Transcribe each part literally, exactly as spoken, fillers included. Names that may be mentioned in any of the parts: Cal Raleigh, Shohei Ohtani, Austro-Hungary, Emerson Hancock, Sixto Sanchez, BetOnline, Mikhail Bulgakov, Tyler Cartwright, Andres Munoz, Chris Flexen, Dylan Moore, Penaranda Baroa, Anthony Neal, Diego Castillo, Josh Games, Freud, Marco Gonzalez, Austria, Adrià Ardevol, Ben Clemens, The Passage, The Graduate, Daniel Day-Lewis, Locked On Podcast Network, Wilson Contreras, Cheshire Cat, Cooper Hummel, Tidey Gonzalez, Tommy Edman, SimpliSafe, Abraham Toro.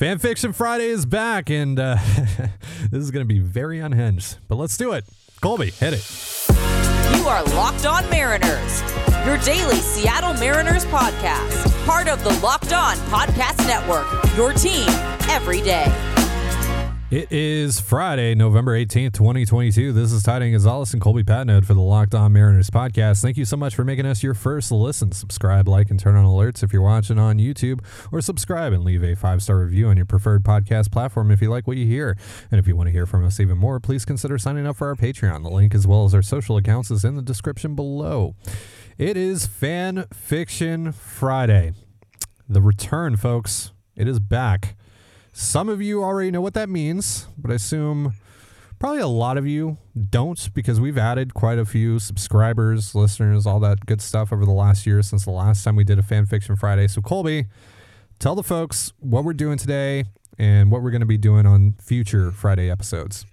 Fan Fiction Friday is back, and uh, this is going to be very unhinged. But let's do it. Colby, hit it. You are Locked On Mariners, your daily Seattle Mariners podcast. Part of the Locked On Podcast Network, your team every day. It is Friday, November eighteenth, twenty twenty-two. This is Tidey Gonzalez and Colby Patnode for the Locked On Mariners podcast. Thank you so much for making us your first listen. Subscribe, like, and turn on alerts if you're watching on YouTube, or subscribe and leave a five-star review on your preferred podcast platform if you like what you hear. And if you want to hear from us even more, please consider signing up for our Patreon. The link as well as our social accounts is in the description below. It is Fan Fiction Friday. The return, folks. It is back. Some of you already know what that means, but I assume probably a lot of you don't, because we've added quite a few subscribers, listeners, all that good stuff over the last year since the last time we did a Fan Fiction Friday. So Colby, tell the folks what we're doing today and what we're going to be doing on future Friday episodes.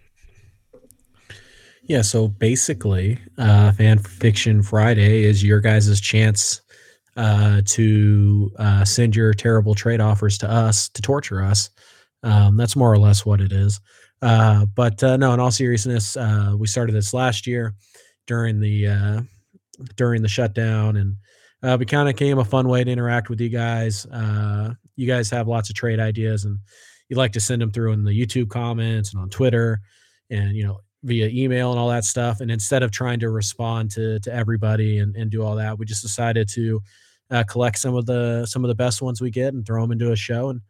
Yeah, so basically, uh, Fan Fiction Friday is your guys' chance uh, to uh, send your terrible trade offers to us, to torture us. Um, that's more or less what it is. Uh, but uh, no, in all seriousness, uh, we started this last year during the uh, during the shutdown, and uh, we kind of came a fun way to interact with you guys. Uh, you guys have lots of trade ideas, and you'd like to send them through in the YouTube comments and on Twitter, and you know, via email and all that stuff. And instead of trying to respond to to everybody and, and do all that, we just decided to uh, collect some of the some of the best ones we get and throw them into a show and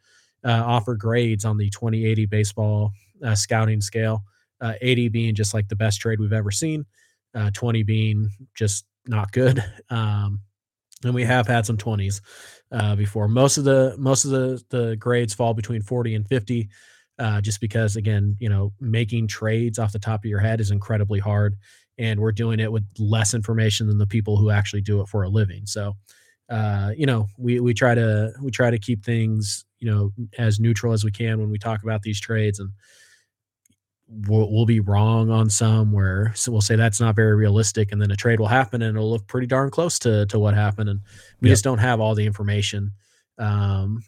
Uh, offer grades on the twenty eighty baseball uh, scouting scale, uh, eighty being just like the best trade we've ever seen, uh, twenty being just not good. Um, and we have had some twenties uh, before. Most of the most of the, the grades fall between forty and fifty, uh, just because, again, you know, making trades off the top of your head is incredibly hard, and we're doing it with less information than the people who actually do it for a living. So, uh, you know, we we try to we try to keep things, you know, as neutral as we can when we talk about these trades, and we'll, we'll be wrong on some where so we'll say that's not very realistic, and then a trade will happen and it'll look pretty darn close to, to what happened. And we yep. just don't have all the information um,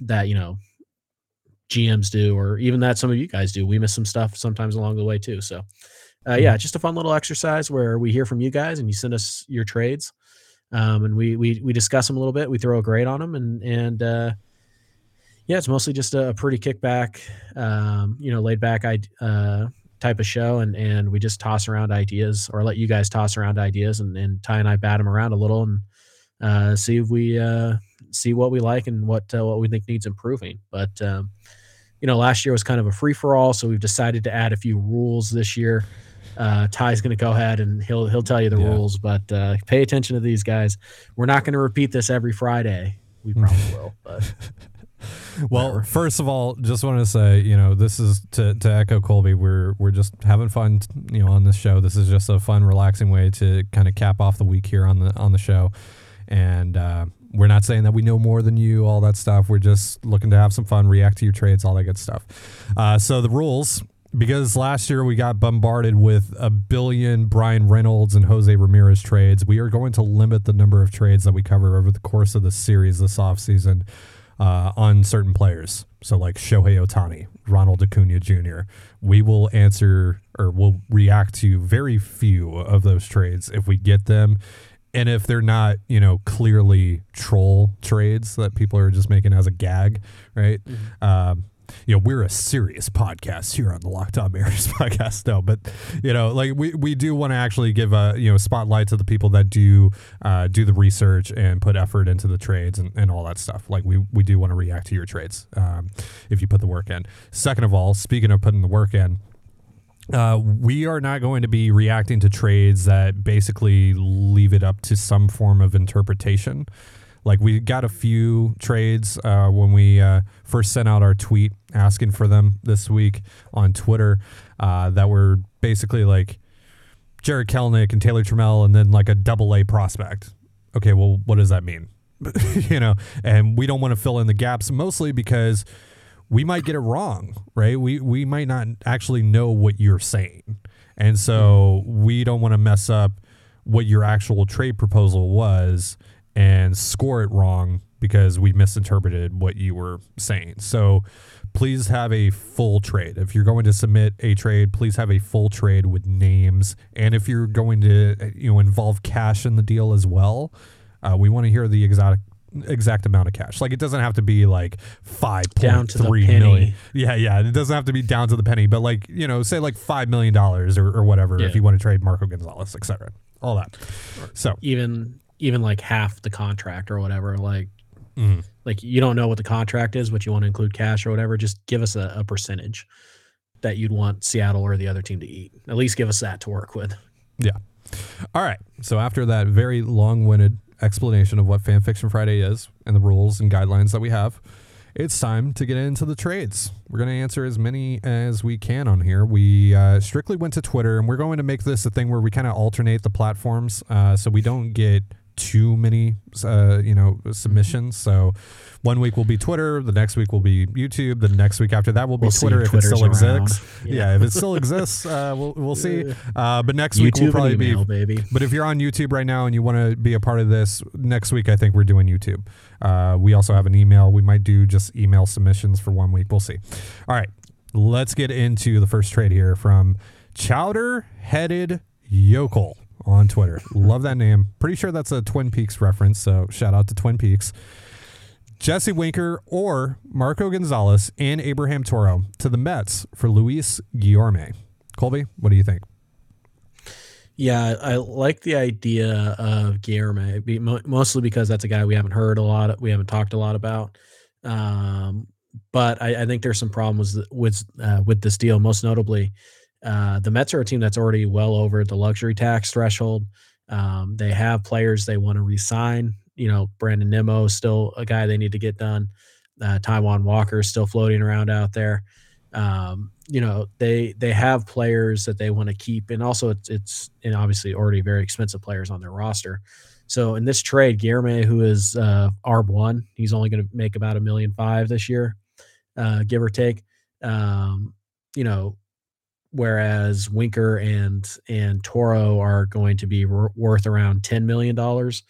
that, you know, G Ms do, or even that some of you guys do. We miss some stuff sometimes along the way too. So uh, mm-hmm. yeah, just a fun little exercise where we hear from you guys and you send us your trades um, and we, we, we discuss them a little bit. We throw a grade on them, and, and, uh, yeah, it's mostly just a pretty kickback, um, you know, laid back uh, type of show. And, and we just toss around ideas, or let you guys toss around ideas, and, and Ty and I bat them around a little and uh, see if we uh, see what we like and what, uh, what we think needs improving. But, um, you know, last year was kind of a free for all. So we've decided to add a few rules this year. Uh, Ty's going to go ahead and he'll, he'll tell you the yeah. rules, but uh, pay attention to these guys. We're not going to repeat this every Friday. We probably will, but well, first of all, just want to say, you know, this is to, to echo Colby. We're we're just having fun, you know, on this show. This is just a fun, relaxing way to kind of cap off the week here on the on the show. And uh, we're not saying that we know more than you, all that stuff. We're just looking to have some fun, react to your trades, all that good stuff. Uh, so the rules, because last year we got bombarded with a billion Brian Reynolds and Jose Ramirez trades. We are going to limit the number of trades that we cover over the course of the series this offseason. Uh, on certain players, so like Shohei Ohtani, Ronald Acuna Junior, we will answer or we'll react to very few of those trades if we get them, and if they're not, you know, clearly troll trades that people are just making as a gag, right? Mm-hmm. Um, you know, we're a serious podcast here on the Locked On Mariners podcast, though. But you know, like we, we do want to actually give a you know spotlight to the people that do uh, do the research and put effort into the trades and, and all that stuff. Like we we do want to react to your trades um, if you put the work in. Second of all, speaking of putting the work in, uh, we are not going to be reacting to trades that basically leave it up to some form of interpretation. Like we got a few trades uh, when we uh, first sent out our tweet asking for them this week on Twitter uh, that were basically like Jared Kelenic and Taylor Trammell and then like a double A prospect. Okay, well, what does that mean? You know, and we don't want to fill in the gaps, mostly because we might get it wrong, right? We we might not actually know what you're saying. And so we don't want to mess up what your actual trade proposal was and score it wrong because we misinterpreted what you were saying. So please have a full trade. If you're going to submit a trade, please have a full trade with names. And if you're going to, you know, involve cash in the deal as well, uh, we want to hear the exotic exact amount of cash. Like, it doesn't have to be like five point three million. Yeah, yeah. It doesn't have to be down to the penny, but like, you know, say like five million dollars or, or whatever, yeah, if you want to trade Marco Gonzalez, et cetera, all that. So even, even like half the contract or whatever, like, mm. like you don't know what the contract is, but you want to include cash or whatever. Just give us a, a percentage that you'd want Seattle or the other team to eat. At least give us that to work with. Yeah. All right. So after that very long-winded explanation of what Fan Fiction Friday is and the rules and guidelines that we have, it's time to get into the trades. We're going to answer as many as we can on here. We uh, strictly went to Twitter, and we're going to make this a thing where we kind of alternate the platforms, uh, so we don't get too many uh, you know, submissions. So one week will be Twitter, the next week will be YouTube, the next week after that will be we'll Twitter if Twitter's it still around. exists. Yeah. yeah, if it still exists, uh, we'll we'll see. Uh, but next YouTube week will probably email, be baby. But if you're on YouTube right now and you want to be a part of this, next week I think we're doing YouTube. Uh, we also have an email. We might do just email submissions for one week. We'll see. All right, let's get into the first trade here from Chowder-Headed Yokel on Twitter. Love that name. Pretty sure that's a Twin Peaks reference, so shout out to Twin Peaks. Jesse Winker or Marco Gonzalez and Abraham Toro to the Mets for Luis Guillorme. Colby, what do you think? Yeah, I like the idea of Guillorme, mostly because that's a guy we haven't heard a lot of, we haven't talked a lot about. Um, but I, I think there's some problems with uh, with this deal, most notably Uh, the Mets are a team that's already well over the luxury tax threshold. Um, they have players they want to re-sign. You know, Brandon Nimmo is still a guy they need to get done. Uh, Taiwan Walker is still floating around out there. Um, you know, they they have players that they want to keep, and also it's it's and obviously already very expensive players on their roster. So in this trade, Guillorme, who is uh, A R B one, he's only going to make about a million five this year, uh, give or take. Um, you know. Whereas Winker and and Toro are going to be r- worth around ten million dollars.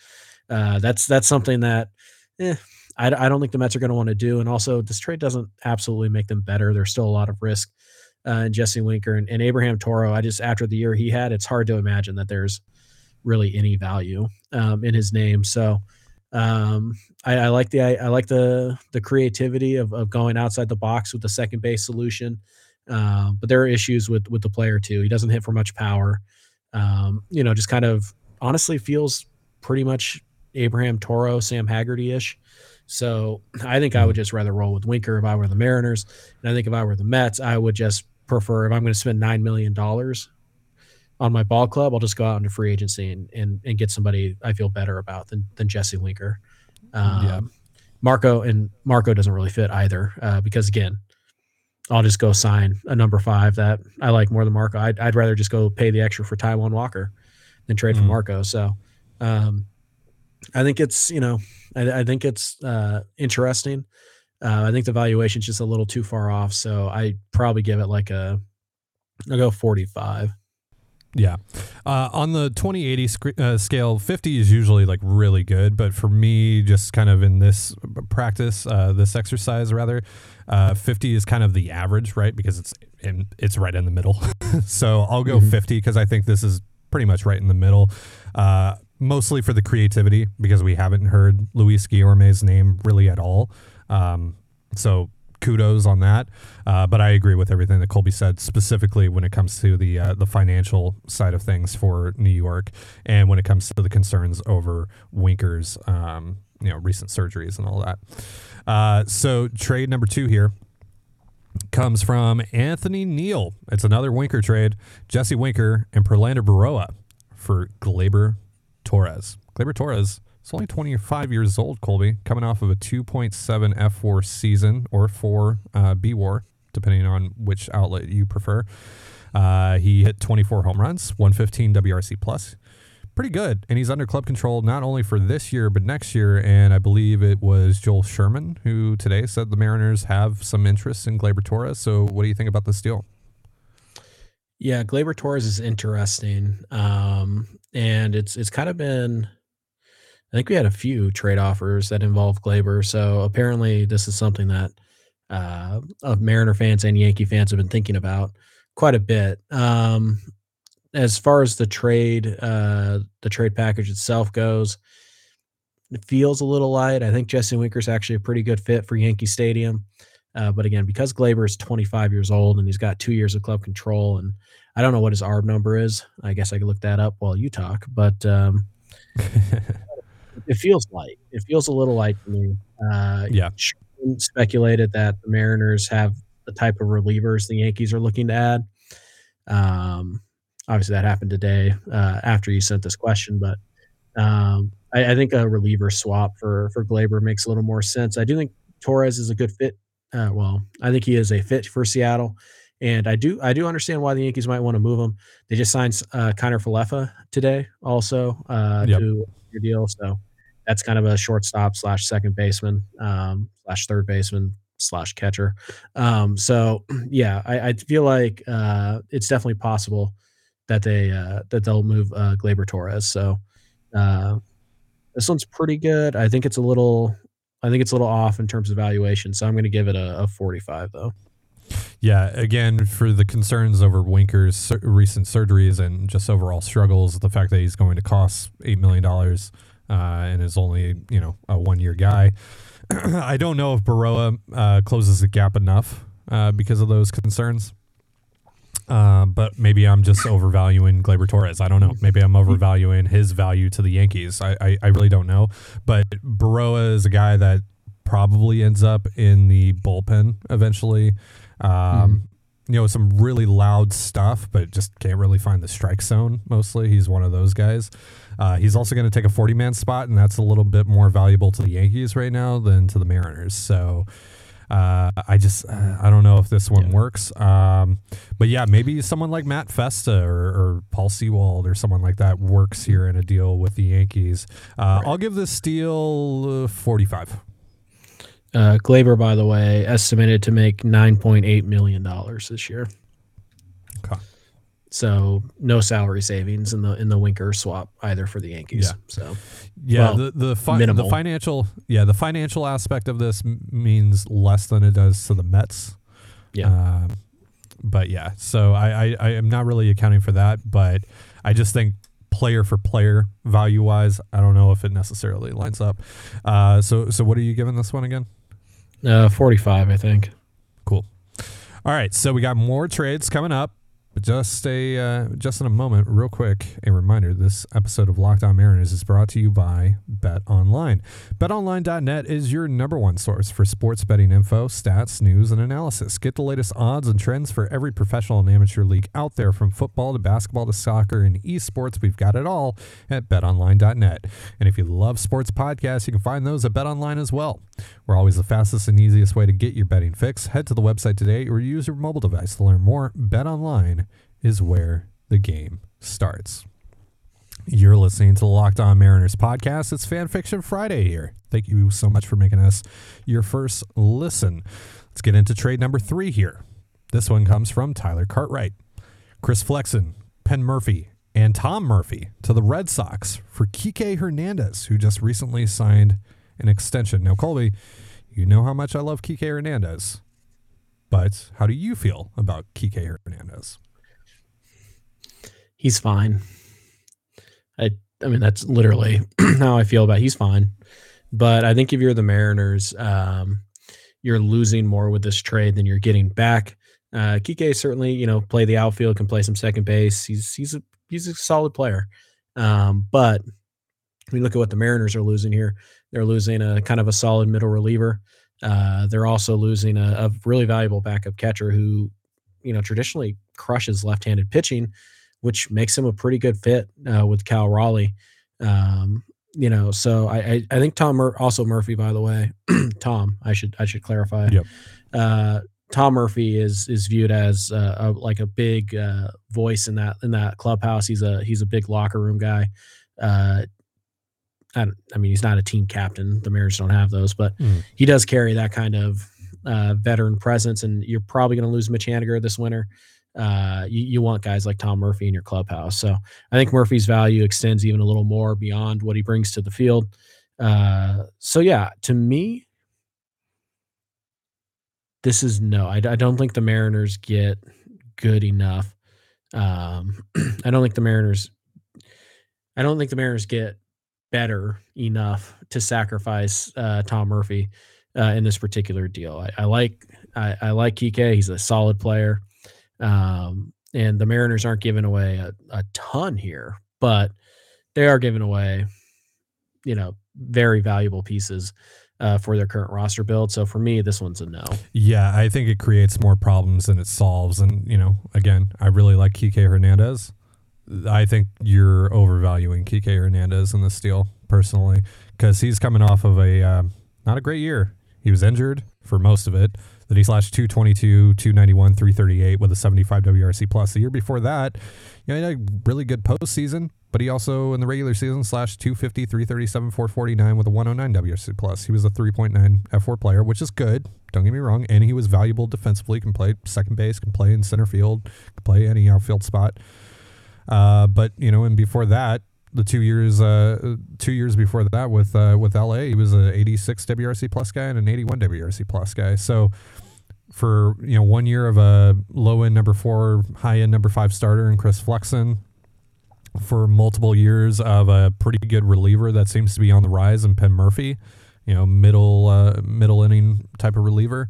Uh, that's that's something that eh, I, I don't think the Mets are going to want to do. And also, this trade doesn't absolutely make them better. There's still a lot of risk uh, in Jesse Winker and, and Abraham Toro. I just, after the year he had, it's hard to imagine that there's really any value um, in his name. So um, I, I like the I, I like the the creativity of, of going outside the box with the second base solution. Um, but there are issues with, with the player too. He doesn't hit for much power. Um, you know, just kind of honestly feels pretty much Abraham Toro, Sam Haggerty ish. So I think I would just rather roll with Winker if I were the Mariners. And I think if I were the Mets, I would just prefer, if I'm going to spend nine million dollars on my ball club, I'll just go out into free agency and, and, and get somebody I feel better about than, than Jesse Winker. Um, yeah. Marco and Marco doesn't really fit either. Uh, because again, I'll just go sign a number five that I like more than Marco. I'd, I'd rather just go pay the extra for Taiwan Walker than trade mm-hmm. for Marco. So um, I think it's, you know, I, I think it's uh, interesting. Uh, I think the valuation's just a little too far off. So I probably give it like a, I'll go forty-five. Yeah. Uh, on the twenty eighty sc- uh, scale, fifty is usually like really good. But for me, just kind of in this practice, uh, this exercise rather, uh, fifty is kind of the average, right? Because it's in, it's right in the middle. So I'll go mm-hmm. fifty because I think this is pretty much right in the middle. Uh, mostly for the creativity because we haven't heard Luis Guillorme's name really at all. Um, so kudos on that. Uh, but I agree with everything that Colby said, specifically when it comes to the uh, the financial side of things for New York and when it comes to the concerns over Winker's um, you know, recent surgeries and all that. Uh, so trade number two here comes from Anthony Neal. It's another Winker trade. Jesse Winker and Penaranda Baroa for Gleyber Torres. Gleyber Torres is only twenty-five years old, Colby, coming off of a two point seven F four season or four uh, B WAR, depending on which outlet you prefer. Uh, he hit twenty-four home runs, one fifteen W R C plus. Pretty good, and he's under club control not only for this year but next year, and I believe it was Joel Sherman who today said the Mariners have some interest in Gleyber Torres. So what do you think about this deal? Yeah, Gleyber Torres is interesting, um, and it's it's kind of been I think we had a few trade offers that involved Gleyber. So apparently this is something that uh, Mariner fans and Yankee fans have been thinking about quite a bit. Um, as far as the trade, uh, the trade package itself goes, it feels a little light. I think Jesse Winker is actually a pretty good fit for Yankee Stadium. Uh, but again, because Gleyber is twenty-five years old and he's got two years of club control, and I don't know what his A R B number is. I guess I could look that up while you talk, but um, it feels light. It feels a little light to me. Uh, yeah. Sean speculated that the Mariners have the type of relievers the Yankees are looking to add. Um, obviously, that happened today uh, after you sent this question, but um, I, I think a reliever swap for, for Gleyber makes a little more sense. I do think Torres is a good fit. Uh, well, I think he is a fit for Seattle, and I do I do understand why the Yankees might want to move him. They just signed uh, Connor Falefa today, also uh, yep. to your deal. So that's kind of a shortstop slash second baseman um, slash third baseman slash catcher. Um, so yeah, I, I feel like uh, it's definitely possible that they uh, that they'll move uh, Gleyber Torres. So uh, this one's pretty good. I think it's a little. I think it's a little off in terms of valuation, so I'm going to give it a, a forty-five, though. Yeah, again, for the concerns over Winker's sur- recent surgeries and just overall struggles, the fact that he's going to cost eight million dollars uh, and is only, you know, a one-year guy. I don't know if Baroa uh, closes the gap enough uh, because of those concerns, uh, but maybe I'm just overvaluing Gleyber Torres. I don't know. Maybe I'm overvaluing his value to the Yankees. I, I, I really don't know. But Baroa is a guy that probably ends up in the bullpen eventually. Um, mm-hmm. You know, some really loud stuff, but just can't really find the strike zone mostly. He's one of those guys. Uh, he's also going to take a forty-man spot, and that's a little bit more valuable to the Yankees right now than to the Mariners. So... Uh, I just uh, I don't know if this one yeah. works, um, but yeah, maybe someone like Matt Festa or, or Paul Sewald or someone like that works here in a deal with the Yankees. Uh, right. I'll give this deal uh, forty-five. Uh, Gleyber, by the way, estimated to make nine point eight million dollars this year. Okay. So no salary savings in the in the Winker swap either for the Yankees. Yeah. So yeah, well, the the, fi- the financial yeah the financial aspect of this m- means less than it does to the Mets. Yeah. Uh, but yeah, so I, I I am not really accounting for that, but I just think player for player value wise, I don't know if it necessarily lines up. Uh, so so what are you giving this one again? Uh, forty-five, I think. Cool. All right, so we got more trades coming up. Just a uh, just in a moment, real quick, a reminder, this episode of Locked On Mariners is brought to you by BetOnline. BetOnline dot net is your number one source for sports betting info, stats, news, and analysis. Get the latest odds and trends for every professional and amateur league out there, from football to basketball to soccer and esports. We've got it all at BetOnline dot net. And if you love sports podcasts, you can find those at BetOnline as well. We're always the fastest and easiest way to get your betting fix. Head to the website today or use your mobile device to learn more. BetOnline is where the game starts. You're listening to the Locked On Mariners podcast. It's Fan Fiction Friday here. Thank you so much for making us your first listen. Let's get into trade number three here. This one comes from Tyler Cartwright. Chris Flexen, Penn Murphy, and Tom Murphy to the Red Sox for Kike Hernandez, who just recently signed an extension. Now, Colby, you know how much I love Kike Hernandez, but how do you feel about Kike Hernandez? He's fine. I I mean, that's literally how I feel about it. He's fine. But I think if you're the Mariners, um, you're losing more with this trade than you're getting back. Uh, Kike certainly, you know, play the outfield, can play some second base. He's he's a he's a solid player. Um, but we look at what the Mariners are losing here. They're losing a kind of a solid middle reliever. Uh, they're also losing a, a really valuable backup catcher who, you know, traditionally crushes left-handed pitching, which makes him a pretty good fit uh, with Cal Raleigh. Um, you know, so I, I, I think Tom Mur- also Murphy, by the way, Tom, I should, I should clarify. Yep. Uh, Tom Murphy is, is viewed as uh, a, like a big uh, voice in that, in that clubhouse. He's a, he's a big locker room guy. Uh, I, don't, I mean, he's not a team captain. The Mariners don't have those, but mm. he does carry that kind of uh, veteran presence, and you're probably going to lose Mitch Haniger this winter. uh, you, you want guys like Tom Murphy in your clubhouse. So I think Murphy's value extends even a little more beyond what he brings to the field. Uh, so yeah, to me, this is no, I, I don't think the Mariners get good enough. Um, I don't think the Mariners, I don't think the Mariners get better enough to sacrifice uh, Tom Murphy uh, in this particular deal. I, I like, I, I like Kike. He's a solid player. Um, and the Mariners aren't giving away a, a ton here, but they are giving away, you know, very valuable pieces Uh, for their current roster build. So for me, this one's a no. Yeah, I think it creates more problems than it solves. And, you know, again, I really like Kike Hernandez. I think you're overvaluing Kike Hernandez in this deal, personally, because he's coming off of a uh, not a great year. He was injured for most of it. Then he slashed two twenty-two, two ninety-one, three thirty-eight with a seventy-five W R C plus. The year before that, you know, he had a really good postseason, but he also in the regular season slashed two fifty, three thirty-seven, four forty-nine with a one oh nine W R C plus. He was a three point nine F four player, which is good. Don't get me wrong. And he was valuable defensively. Can play second base, can play in center field, can play any outfield spot. Uh, but you know, and before that, the two years, uh, two years before that with uh, with L A, he was an eighty-six W R C plus guy and an eighty-one W R C plus guy. So for you know one year of a low end number four, high end number five starter in Chris Flexen, for multiple years of a pretty good reliever that seems to be on the rise in Penn Murphy, you know, middle uh, middle inning type of reliever.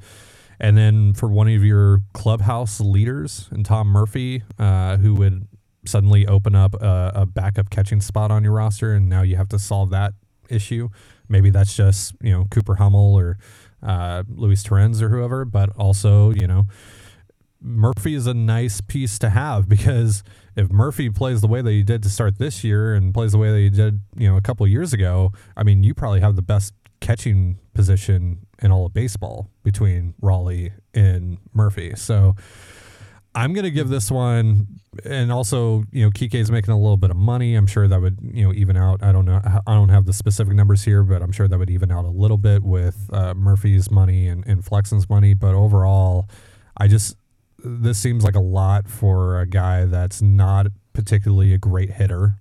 And then for one of your clubhouse leaders in Tom Murphy, uh, who would suddenly open up a, a backup catching spot on your roster, and now you have to solve that issue. Maybe that's just, you know, Cooper Hummel or uh, Luis Torrens or whoever, but also, you know, Murphy is a nice piece to have, because if Murphy plays the way that he did to start this year and plays the way that he did, you know, a couple of years ago, I mean, you probably have the best catching position in all of baseball between Raleigh and Murphy. So I'm going to give this one, and also, you know, Kike's making a little bit of money. I'm sure that would, you know, even out. I don't know. I don't have the specific numbers here, but I'm sure that would even out a little bit with uh, Murphy's money and, and Flexen's money. But overall, I just, this seems like a lot for a guy that's not particularly a great hitter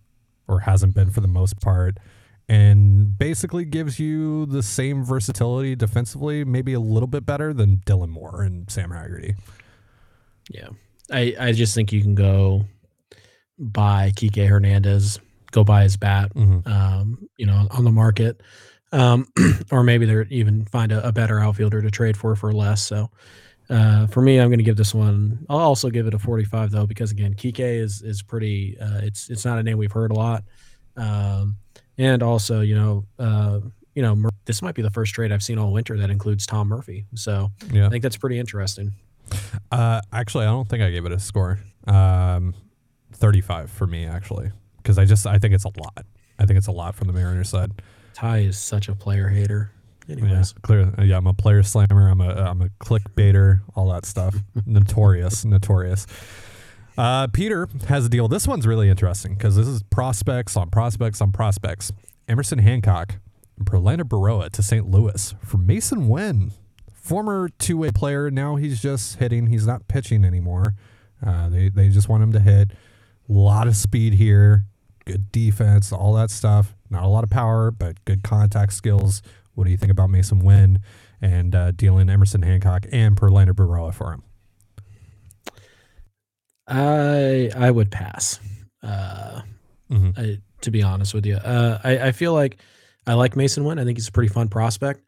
or hasn't been for the most part, and basically gives you the same versatility defensively, maybe a little bit better than Dylan Moore and Sam Haggerty. Yeah, I, I just think you can go buy Kike Hernandez, go buy his bat, mm-hmm. um, you know, on the market, um, or maybe they're even find a, a better outfielder to trade for for less. So uh, for me, I'm going to give this one. I'll also give it a forty-five though, because again, Kike is is pretty. Uh, it's it's not a name we've heard a lot, um, and also you know. Uh, You know, Mur- this might be the first trade I've seen all winter that includes Tom Murphy. So yeah. I think that's pretty interesting. Uh, actually, I don't think I gave it a score. Um, thirty-five for me, actually, because I just I think it's a lot. I think it's a lot from the Mariners side. Ty is such a player hater. Anyways, yeah, clear. Yeah, I'm a player slammer. I'm a I'm a clickbaiter. All that stuff. Notorious, notorious. Uh, Peter has a deal. This one's really interesting because this is prospects on prospects on prospects. Emerson Hancock, Penaranda Baroa to Saint Louis for Mason Wynn, former two-way player. Now he's just hitting. He's not pitching anymore. Uh, they they just want him to hit. A lot of speed here, good defense, all that stuff. Not a lot of power, but good contact skills. What do you think about Mason Wynn and uh, dealing Emerson Hancock and Penaranda Baroa for him? I I would pass. Uh, mm-hmm. I, to be honest with you, uh, I I feel like. I like Mason Wynn. I think he's a pretty fun prospect.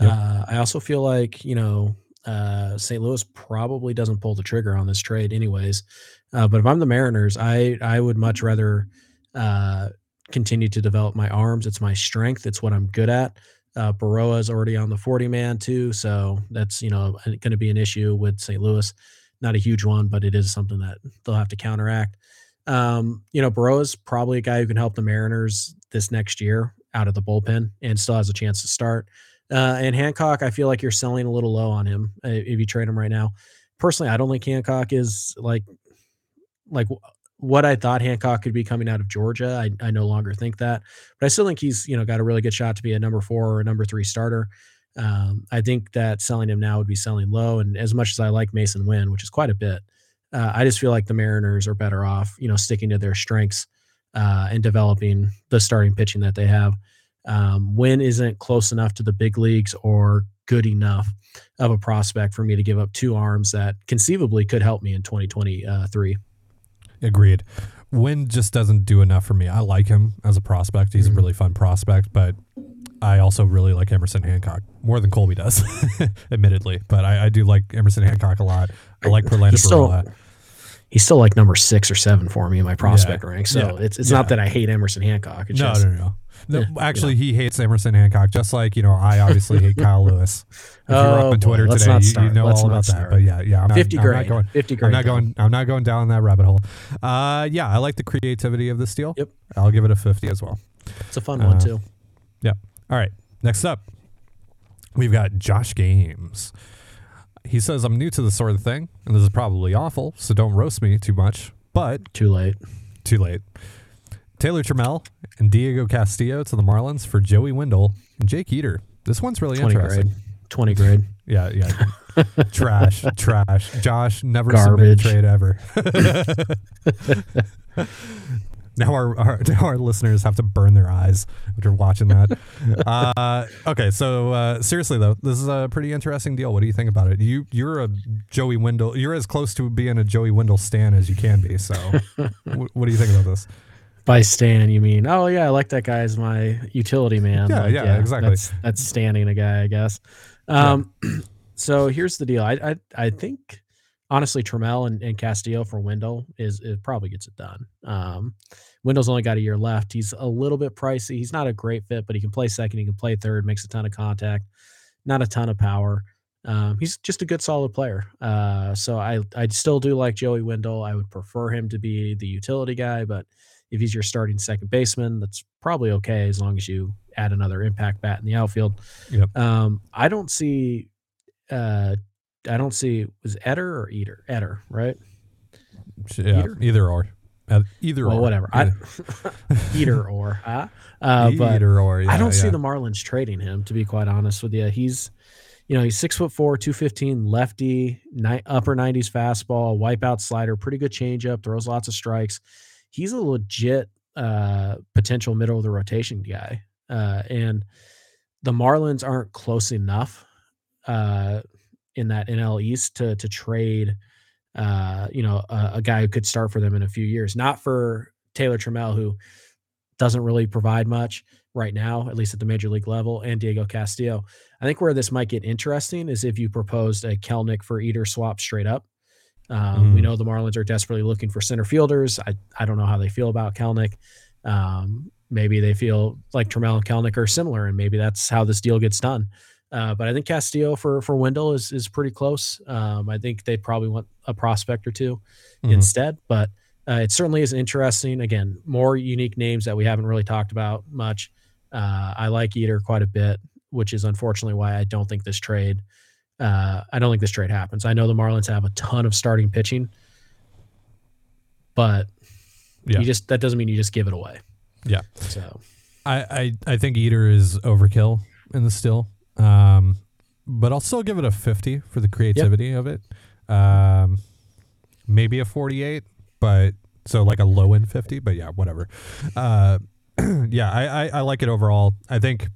Yep. Uh, I also feel like, you know, uh, Saint Louis probably doesn't pull the trigger on this trade anyways. Uh, but if I'm the Mariners, I, I would much rather uh, continue to develop my arms. It's my strength. It's what I'm good at. Uh, Baroa is already on the forty-man too, so that's, you know, going to be an issue with Saint Louis. Not a huge one, but it is something that they'll have to counteract. Um, you know, Baroa's probably a guy who can help the Mariners this next year out of the bullpen and still has a chance to start. Uh, and Hancock, I feel like you're selling a little low on him if you trade him right now. Personally, I don't think Hancock is like like what I thought Hancock could be coming out of Georgia. I, I no longer think that, but I still think he's, you know, got a really good shot to be a number four or a number three starter. Um, I think that selling him now would be selling low. And as much as I like Mason Wynn, which is quite a bit, Uh, I just feel like the Mariners are better off, you know, sticking to their strengths uh, and developing the starting pitching that they have. Um, Wynn isn't close enough to the big leagues or good enough of a prospect for me to give up two arms that conceivably could help me in twenty twenty-three. Agreed. Wynn just doesn't do enough for me. I like him as a prospect. He's mm-hmm. a really fun prospect, but I also really like Emerson Hancock more than Colby does, admittedly. But I, I do like Emerson Hancock a lot. I like Penaranda Baroa a lot. He's still like number six or seven for me in my prospect yeah. rank. So yeah. it's it's yeah. not that I hate Emerson Hancock. It's no, just, no, no, no. No, actually, yeah. he hates Emerson Hancock, just like, you know, I obviously hate Kyle Lewis. If oh, you were up on Twitter boy, today, you, you know let's all about start. that. But yeah, yeah, I'm not, fifty I'm grade, not going. fifty grade. I'm not going. I'm not going down that rabbit hole. Uh, yeah, I like the creativity of this deal. Yep, I'll give it a fifty as well. It's a fun uh, one too. Yeah. All right. Next up, we've got Josh Games. He says, "I'm new to this sort of thing, and this is probably awful, so don't roast me too much." But too late. Too late. Taylor Trammell and Diego Castillo to the Marlins for Joey Wendell and Jake Eder. This one's really interesting. twenty grade. Yeah, yeah. trash, trash. Josh, never Garbage. submit a trade ever. Now our, our now our listeners have to burn their eyes after watching that. uh, okay, so uh, seriously though, this is a pretty interesting deal. What do you think about it? You you're a Joey Wendell. You're as close to being a Joey Wendell stan as you can be. So, w- what do you think about this? By stan, you mean, oh, yeah, I like that guy as my utility man. Yeah, like, yeah, yeah, exactly. That's, that's standing a guy, I guess. Um, yeah. So here's the deal. I I, I think, honestly, Trammell and, and Castillo for Wendell is it probably gets it done. Um, Wendell's only got a year left. He's a little bit pricey. He's not a great fit, but he can play second. He can play third, makes a ton of contact, not a ton of power. Um, he's just a good, solid player. Uh, so I, I still do like Joey Wendell. I would prefer him to be the utility guy, but if he's your starting second baseman, that's probably okay as long as you add another impact bat in the outfield. Yep. Um, I don't see, uh, I don't see, was Eder or Eder? Eder, right? Yeah, Eder? either or. Uh, either well, or. whatever. Either. I, Eder or. Huh? Uh, but Eder or, yeah, I don't yeah. see the Marlins trading him, to be quite honest with you. He's, you know, he's six foot four, two fifteen, lefty, ni- upper nineties fastball, wipeout slider, pretty good changeup, throws lots of strikes. He's a legit uh, potential middle of the rotation guy. Uh, and the Marlins aren't close enough uh, in that N L East to, to trade, uh, you know, a, a guy who could start for them in a few years, not for Taylor Trammell, who doesn't really provide much right now, at least at the major league level, and Diego Castillo. I think where this might get interesting is if you proposed a Kelenic for Eder swap straight up. Um, mm. We know the Marlins are desperately looking for center fielders. I, I don't know how they feel about Kelenic. Um, maybe they feel like Trammell and Kelenic are similar, and maybe that's how this deal gets done. Uh, but I think Castillo for for Wendell is is pretty close. Um, I think they probably want a prospect or two mm. instead. But uh, it certainly is interesting. Again, more unique names that we haven't really talked about much. Uh, I like Eder quite a bit, which is unfortunately why I don't think this trade. Uh, I don't think this trade happens. I know the Marlins have a ton of starting pitching, but yeah. you just that doesn't mean you just give it away. Yeah. So I, I, I think Eder is overkill in the still, um, but I'll still give it a fifty for the creativity yep. of it. Um, maybe a forty-eight, but so like a low end fifty, but yeah, whatever. Uh, yeah, I, I, I like it overall. I think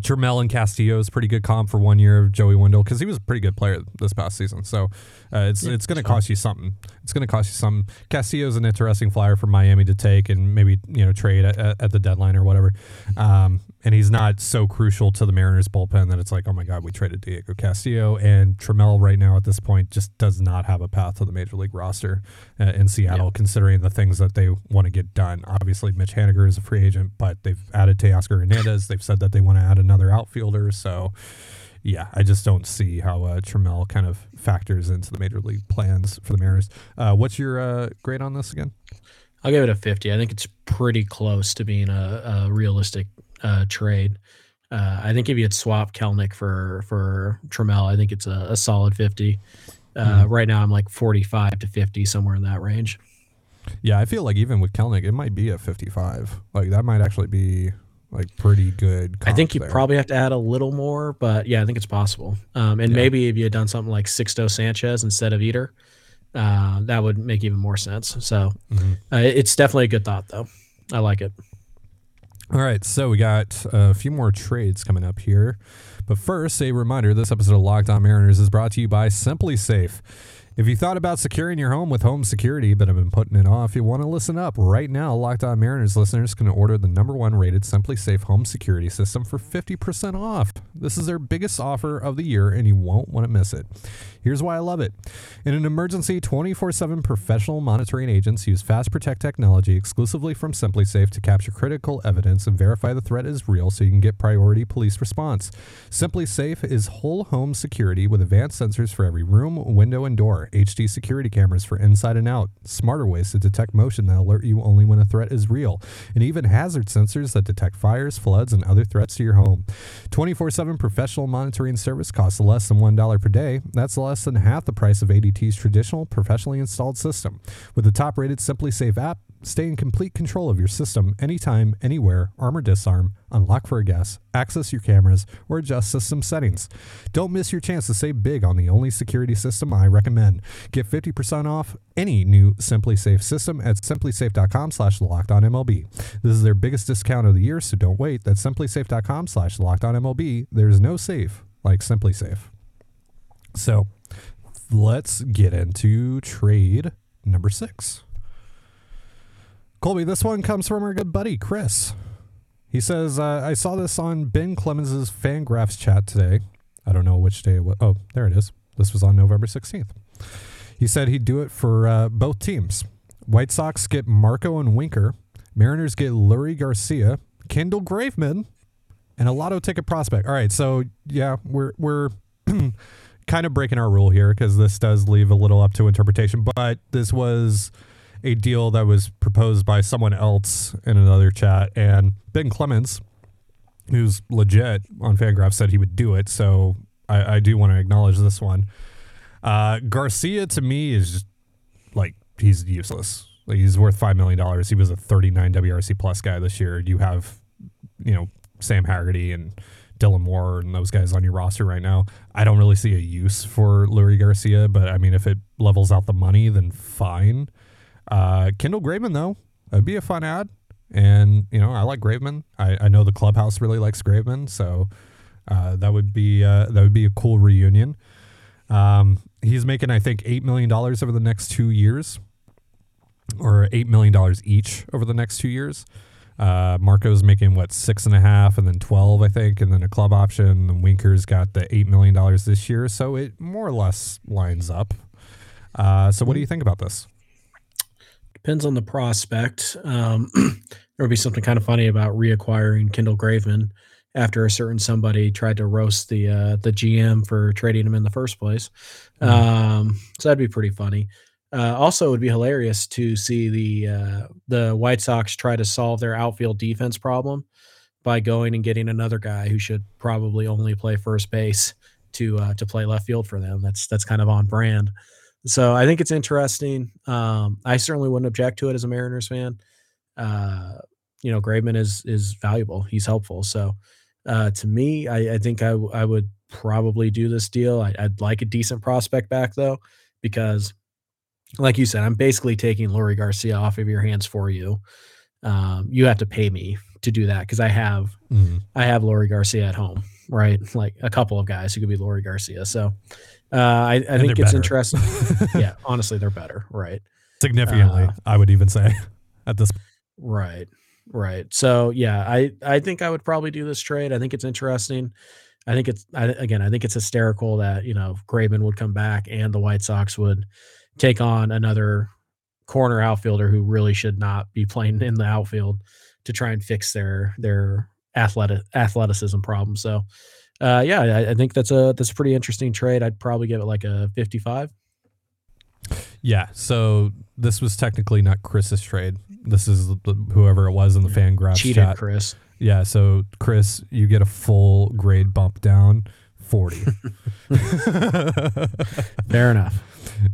Trammell and Castillo is pretty good comp for one year of Joey Wendell because he was a pretty good player this past season. So uh, it's yeah, it's going to cost you something. It's going to cost you something. Castillo is an interesting flyer for Miami to take and maybe you know trade at, at the deadline or whatever. Um, and he's not so crucial to the Mariners bullpen that it's like, oh my God, we traded Diego Castillo. And Trammell right now at this point just does not have a path to the major league roster uh, in Seattle, yeah. considering the things that they want to get done. Obviously, Mitch Haniger is a free agent, but they've added Teoscar Hernandez. They've said that they want to add another outfielder. So, yeah, I just don't see how uh, Trammell kind of factors into the major league plans for the Mariners. Uh, what's your uh, grade on this again? I'll give it a fifty. I think it's pretty close to being a, a realistic uh, trade. Uh, I think if you had swapped Kelenic for for Trammell, I think it's a, a solid fifty. Uh, mm. Right now I'm like forty-five to fifty, somewhere in that range. Yeah, I feel like even with Kelenic, it might be a fifty-five. Like that might actually be like pretty good. I think you there. probably have to add a little more, but yeah, I think it's possible. Um, and yeah. maybe if you had done something like Sixto Sanchez instead of Eder, uh, that would make even more sense. So mm-hmm. uh, it's definitely a good thought, though. I like it. All right, so we got a few more trades coming up here. But first, a reminder, this episode of Locked On Mariners is brought to you by SimpliSafe. If you thought about securing your home with home security but have been putting it off, you want to listen up. Right now, Locked On Mariners listeners can order the number one rated SimpliSafe home security system for fifty percent off. This is their biggest offer of the year, and you won't want to miss it. Here's why I love it. In an emergency, twenty-four seven professional monitoring agents use Fast Protect technology exclusively from SimpliSafe to capture critical evidence and verify the threat is real so you can get priority police response. SimpliSafe is whole home security with advanced sensors for every room, window, and door. H D security cameras for inside and out, smarter ways to detect motion that alert you only when a threat is real, and even hazard sensors that detect fires, floods, and other threats to your home. twenty-four seven professional monitoring service costs less than one dollar per day. That's less than half the price of A D T's traditional professionally installed system. With the top-rated SimpliSafe app, stay in complete control of your system anytime, anywhere, arm or disarm, unlock for a guess, access your cameras, or adjust system settings. Don't miss your chance to save big on the only security system I recommend. Get fifty percent off any new SimpliSafe system at SimpliSafe.com slash locked on MLB. This is their biggest discount of the year, so don't wait. That's SimpliSafe.com slash locked on MLB. There's no safe like SimpliSafe. So let's get into trade number six. Colby, this one comes from our good buddy, Chris. He says, uh, I saw this on Ben Clemens' Fangraphs chat today. I don't know which day it was. Oh, there it is. This was on November sixteenth. He said he'd do it for uh, both teams. White Sox get Marco and Winker. Mariners get Lurie Garcia, Kendall Graveman, and a lotto ticket prospect. All right, so, yeah, we're we're kind of breaking our rule here because this does leave a little up to interpretation, but this was a deal that was proposed by someone else in another chat, and Ben Clemens, who's legit on Fangraphs, said he would do it. So I, I do want to acknowledge this one. Uh, Garcia to me is just, like, he's useless. Like, he's worth five million dollars. He was a thirty-nine W R C plus guy this year. You have, you know, Sam Haggerty and Dylan Moore and those guys on your roster right now. I don't really see a use for Lurie Garcia, but I mean, if it levels out the money, then fine. Uh, Kendall Graveman, though, it'd be a fun ad. And, you know, I like Graveman. I, I know the clubhouse really likes Graveman. So uh, that would be uh, that would be a cool reunion. Um, he's making, I think, eight million dollars over the next two years or eight million dollars each over the next two years. Uh, Marco's making, what, six and a half and then twelve, I think, and then a club option. And Winker's got the eight million dollars this year. So it more or less lines up. Uh, so what do you think about this? Depends on the prospect. Um, there would be something kind of funny about reacquiring Kendall Graveman after a certain somebody tried to roast the uh, the G M for trading him in the first place. Um, so that'd be pretty funny. Uh, also, it would be hilarious to see the uh, the White Sox try to solve their outfield defense problem by going and getting another guy who should probably only play first base to uh, to play left field for them. That's that's kind of on brand. So I think it's interesting. Um, I certainly wouldn't object to it as a Mariners fan. Uh, you know, Graveman is is valuable. He's helpful. So uh, to me, I, I think I, I would probably do this deal. I, I'd like a decent prospect back, though, because like you said, I'm basically taking Lurie Garcia off of your hands for you. Um, you have to pay me to do that because I have mm. I have Lurie Garcia at home, right? Like a couple of guys who could be Lurie Garcia. So Uh, I, I think it's better. Interesting. Yeah, honestly, they're better, right? Significantly, uh, I would even say at this point. Right, right. So, yeah, I, I think I would probably do this trade. I think it's interesting. I think it's, I, again, I think it's hysterical that, you know, Graveman would come back and the White Sox would take on another corner outfielder who really should not be playing in the outfield to try and fix their their athletic, athleticism problem. So, Uh, yeah, I, I think that's a that's a pretty interesting trade. I'd probably give it like a fifty-five. Yeah, so this was technically not Chris's trade. This is the, whoever it was in the Fangraphs cheated chat. Chris. Yeah, so Chris, you get a full grade bump down, forty. Fair enough.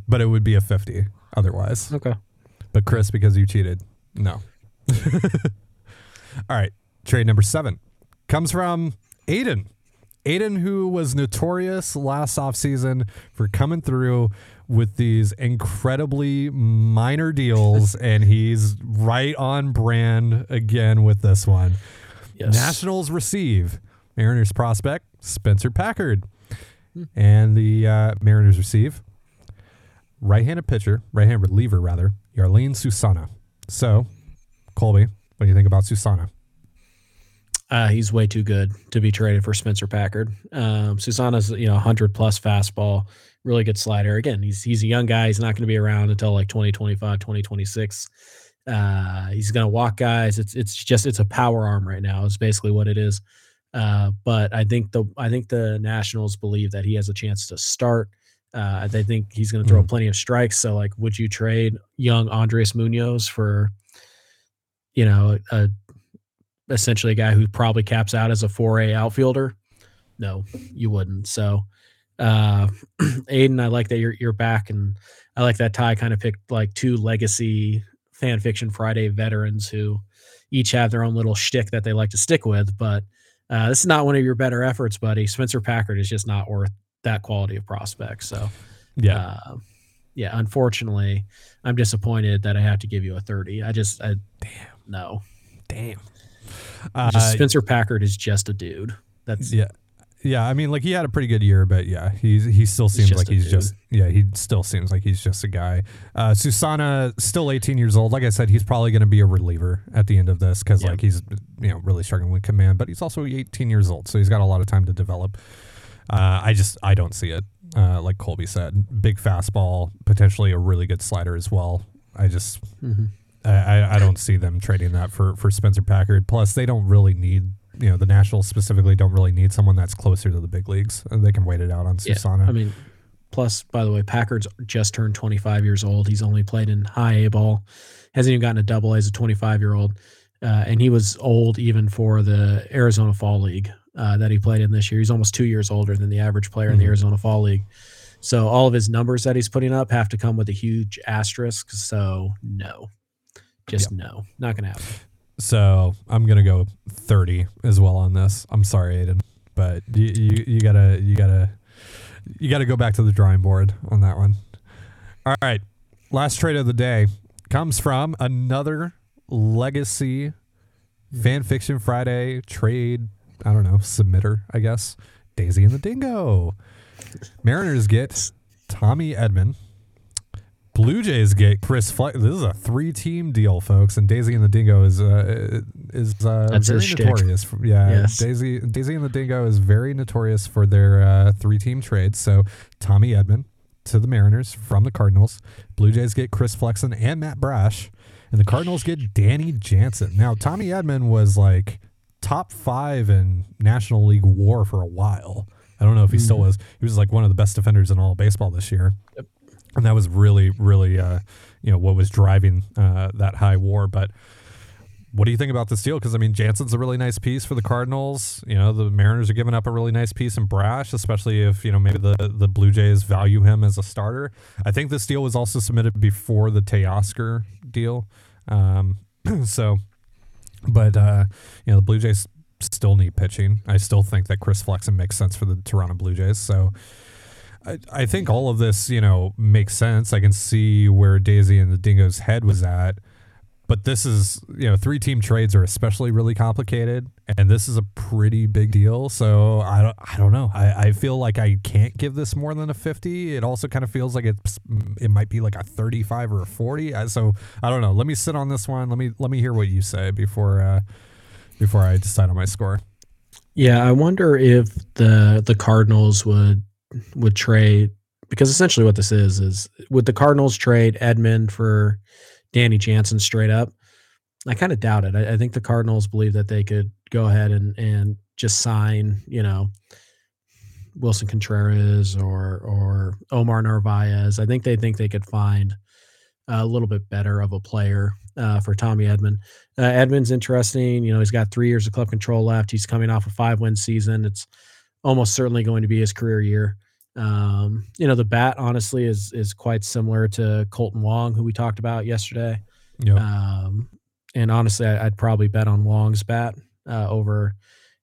But it would be a fifty otherwise. Okay. But Chris, because you cheated, no. All right, trade number seven comes from Aiden. Aiden, who was notorious last offseason for coming through with these incredibly minor deals, and he's right on brand again with this one. Yes. Nationals receive Mariners prospect Spencer Packard, and the uh, Mariners receive right-handed pitcher, right-handed reliever rather, Yarlene Susana. So, Colby, what do you think about Susana? Uh, he's way too good to be traded for Spencer Packard. Um, Susana's, you know, one hundred plus fastball, really good slider. Again, he's he's a young guy. He's not going to be around until like twenty twenty-five, twenty twenty-six. Uh, he's going to walk guys. It's it's just it's a power arm right now. It's basically what it is. Uh, but I think the I think the Nationals believe that he has a chance to start. Uh, they think he's going to throw mm-hmm. plenty of strikes. So, like, would you trade young Andres Munoz for, you know, a essentially a guy who probably caps out as a four A outfielder? No, you wouldn't. So, uh, Aiden, I like that you're, you're back, and I like that Ty kind of picked like two legacy Fan Fiction Friday veterans who each have their own little shtick that they like to stick with. But uh, this is not one of your better efforts, buddy. Spencer Packard is just not worth that quality of prospect. So, yeah, uh, yeah. Unfortunately, I'm disappointed that I have to give you a thirty. I just, I damn no, damn. Uh, Spencer Packard is just a dude. That's yeah, yeah. I mean, like, he had a pretty good year, but yeah, he's he still seems like he's dude. just yeah, he still seems like he's just a guy. Uh, Susana still eighteen years old. Like I said, he's probably going to be a reliever at the end of this because yeah. like he's you know really struggling with command, but he's also eighteen years old, so he's got a lot of time to develop. Uh, I just I don't see it. Uh, like Colby said, big fastball, potentially a really good slider as well. I just. Mm-hmm. I, I don't see them trading that for, for Spencer Packard. Plus, they don't really need, you know, the Nationals specifically don't really need someone that's closer to the big leagues. They can wait it out on yeah, Susana. I mean, plus, by the way, Packard's just turned twenty-five years old. He's only played in high A ball, hasn't even gotten a double A as a twenty-five-year-old. Uh, and he was old even for the Arizona Fall League uh, that he played in this year. He's almost two years older than the average player mm-hmm. in the Arizona Fall League. So all of his numbers that he's putting up have to come with a huge asterisk. So, no. Just yep. no, not going to happen. So I'm going to go thirty as well on this. I'm sorry, Aiden, but you, you, you gotta, you gotta, you gotta go back to the drawing board on that one. All right. Last trade of the day comes from another legacy Fan Fiction Friday trade. I don't know. Submitter, I guess. Daisy and the Dingo. Mariners get Tommy Edman. Blue Jays get Chris Flexen. This is a three-team deal, folks, and Daisy and the Dingo is uh, is uh, That's very notorious. For, yeah, yes. Daisy Daisy and the Dingo is very notorious for their uh, three-team trades. So Tommy Edman to the Mariners from the Cardinals. Blue Jays get Chris Flexen and Matt Brash, and the Cardinals get Danny Jansen. Now Tommy Edman was like top five in National League W A R for a while. I don't know if he mm. still is. He was like one of the best defenders in all of baseball this year. Yep. And that was really, really, uh, you know, what was driving uh, that high W A R. But what do you think about this deal? Because, I mean, Jansen's a really nice piece for the Cardinals. You know, the Mariners are giving up a really nice piece in Brash, especially if, you know, maybe the, the Blue Jays value him as a starter. I think this deal was also submitted before the Teoscar deal. Um, so, but, uh, you know, the Blue Jays still need pitching. I still think that Chris Flexen makes sense for the Toronto Blue Jays. So, I, I think all of this, you know, makes sense. I can see where Daisy and the Dingo's head was at, but this is, you know, three-team trades are especially really complicated, and this is a pretty big deal. So I don't, I don't know. I, I feel like I can't give this more than a fifty. It also kind of feels like it's, it might be like a thirty-five or a forty. I, so I don't know. Let me sit on this one. Let me let me hear what you say before uh, before I decide on my score. Yeah, I wonder if the the Cardinals would. would trade, because essentially what this is, is would the Cardinals trade Edman for Danny Jansen straight up? I kind of doubt it. I, I think the Cardinals believe that they could go ahead and, and just sign, you know, Wilson Contreras or, or Omar Narvaez. I think they think they could find a little bit better of a player uh, for Tommy Edman. Uh, Edman's interesting. You know, he's got three years of club control left. He's coming off a five win season. It's almost certainly going to be his career year. Um, you know, the bat honestly is is quite similar to Colton Wong, who we talked about yesterday. Yep. Um, and honestly, I, I'd probably bet on Wong's bat uh, over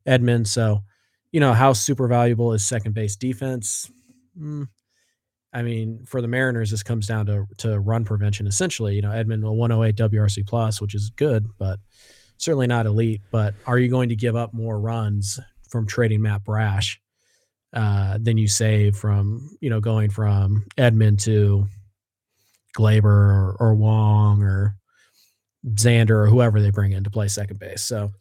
Edman. So you know, how super valuable is second base defense? Mm. I mean, for the Mariners, this comes down to to run prevention, essentially. You know, Edman, a one oh eight W R C plus, which is good, but certainly not elite. But are you going to give up more runs from trading Matt Brash uh, than you save from, you know, going from Edman to Gleyber or, or Wong or Xander or whoever they bring in to play second base? So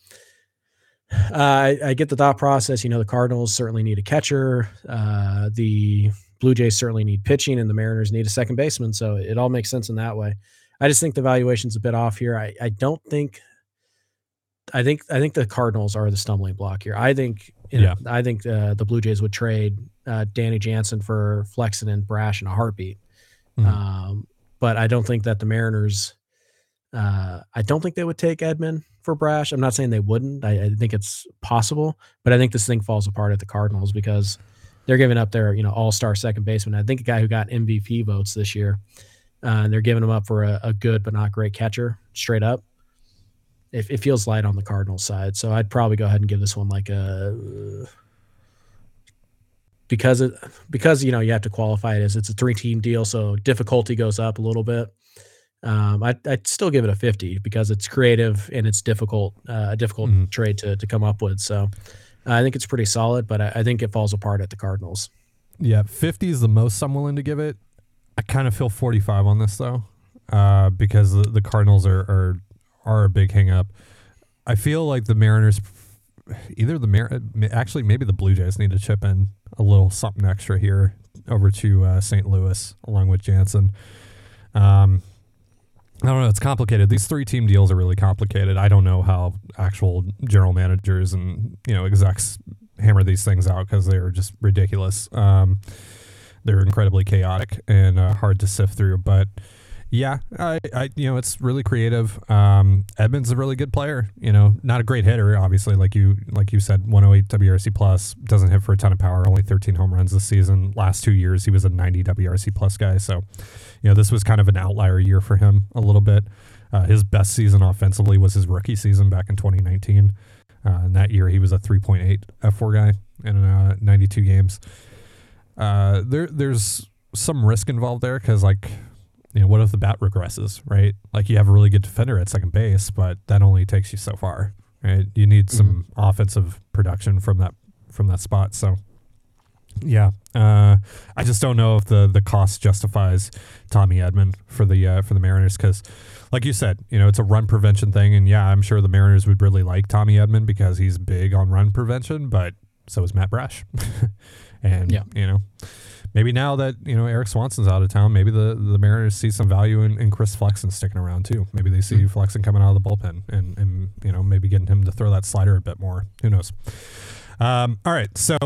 uh, I, I get the thought process. You know, the Cardinals certainly need a catcher. Uh, the Blue Jays certainly need pitching, and the Mariners need a second baseman. So it all makes sense in that way. I just think the valuation's a bit off here. I, I don't think, I think, I think the Cardinals are the stumbling block here. I think, you know, yeah. I think uh, the Blue Jays would trade uh, Danny Jansen for Flexen and Brash in a heartbeat. Mm-hmm. Um, but I don't think that the Mariners, uh, I don't think they would take Edman for Brash. I'm not saying they wouldn't. I, I think it's possible, but I think this thing falls apart at the Cardinals because they're giving up their, you know, all-star second baseman. I think a guy who got M V P votes this year, uh, and they're giving him up for a, a good but not great catcher, straight up. It, it feels light on the Cardinals side, so I'd probably go ahead and give this one like a because it because you know you have to qualify it as it's a three-team deal, so difficulty goes up a little bit. Um, I, I'd still give it a fifty because it's creative and it's difficult, uh, a difficult mm-hmm. trade to to come up with. So. I think it's pretty solid, but I think it falls apart at the Cardinals. Yeah, fifty is the most I'm willing to give it. I kind of feel forty-five on this, though, uh, because the, the Cardinals are, are are a big hang-up. I feel like the Mariners, either the Mar- actually maybe the Blue Jays need to chip in a little something extra here over to uh, Saint Louis along with Jansen. Um, I don't know. It's complicated. These three-team deals are really complicated. I don't know how actual general managers and, you know, execs hammer these things out because they're just ridiculous. Um, they're incredibly chaotic and uh, hard to sift through. But, yeah, I, I you know, it's really creative. Um, Edman's a really good player. You know, not a great hitter, obviously. Like you like you said, one oh eight W R C plus, doesn't hit for a ton of power, only thirteen home runs this season. Last two years, he was a ninety W R C plus guy. So, you know, this was kind of an outlier year for him a little bit. Uh, his best season offensively was his rookie season back in twenty nineteen. Uh, and that year, he was a three point eight F four guy in uh, ninety-two games. Uh, there, there's some risk involved there because, like, you know, what if the bat regresses, right? Like you have a really good defender at second base, but that only takes you so far, right? You need some mm-hmm. offensive production from that from that spot. So, yeah, uh, I just don't know if the, the cost justifies Tommy Edman for the uh, for the Mariners because, like you said, you know, it's a run prevention thing, and yeah, I'm sure the Mariners would really like Tommy Edman because he's big on run prevention, but so is Matt Brash, and yeah. you know. Maybe now that, you know, Eric Swanson's out of town, maybe the, the Mariners see some value in, in Chris Flexen sticking around too. Maybe they see mm-hmm. Flexen coming out of the bullpen and, and, you know, maybe getting him to throw that slider a bit more. Who knows? Um, all right. So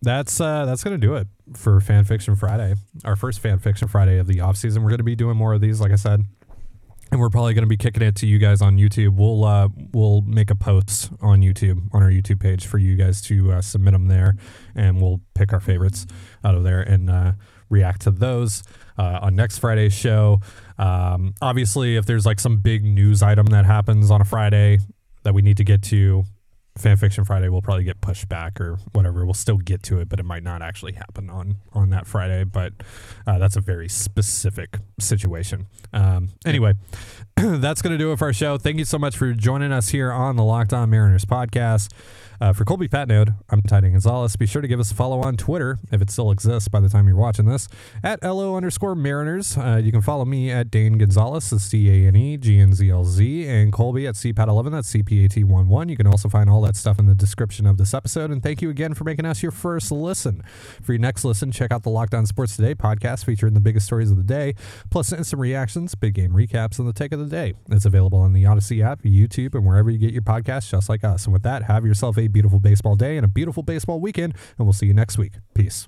that's uh, that's going to do it for Fan Fiction Friday, our first Fan Fiction Friday of the offseason. We're going to be doing more of these, like I said. And we're probably going to be kicking it to you guys on YouTube. We'll uh, we'll make a post on YouTube, on our YouTube page for you guys to uh, submit them there. And we'll pick our favorites out of there and uh, react to those uh, on next Friday's show. Um, obviously, if there's like some big news item that happens on a Friday that we need to get to, Fan Fiction Friday will probably get pushed back or whatever. We'll still get to it, but it might not actually happen on, on that Friday. But uh, that's a very specific situation. Um, anyway, that's going to do it for our show. Thank you so much for joining us here on the Locked On Mariners podcast. Uh, for Colby Patnode, I'm Tidey Gonzalez. Be sure to give us a follow on Twitter, if it still exists by the time you're watching this, at LO underscore Mariners. Uh, you can follow me at Dane Gonzalez, that's D A N E G N Z L Z, and Colby at C Pat eleven, that's C P A T eleven. You can also find all that stuff in the description of this episode. And thank you again for making us your first listen. For your next listen, check out the Locked On Sports Today podcast featuring the biggest stories of the day, plus instant reactions, big game recaps, and the take of the day. It's available on the Odyssey app, YouTube, and wherever you get your podcasts, just like us. And with that, have yourself a beautiful baseball day and a beautiful baseball weekend, and we'll see you next week. Peace.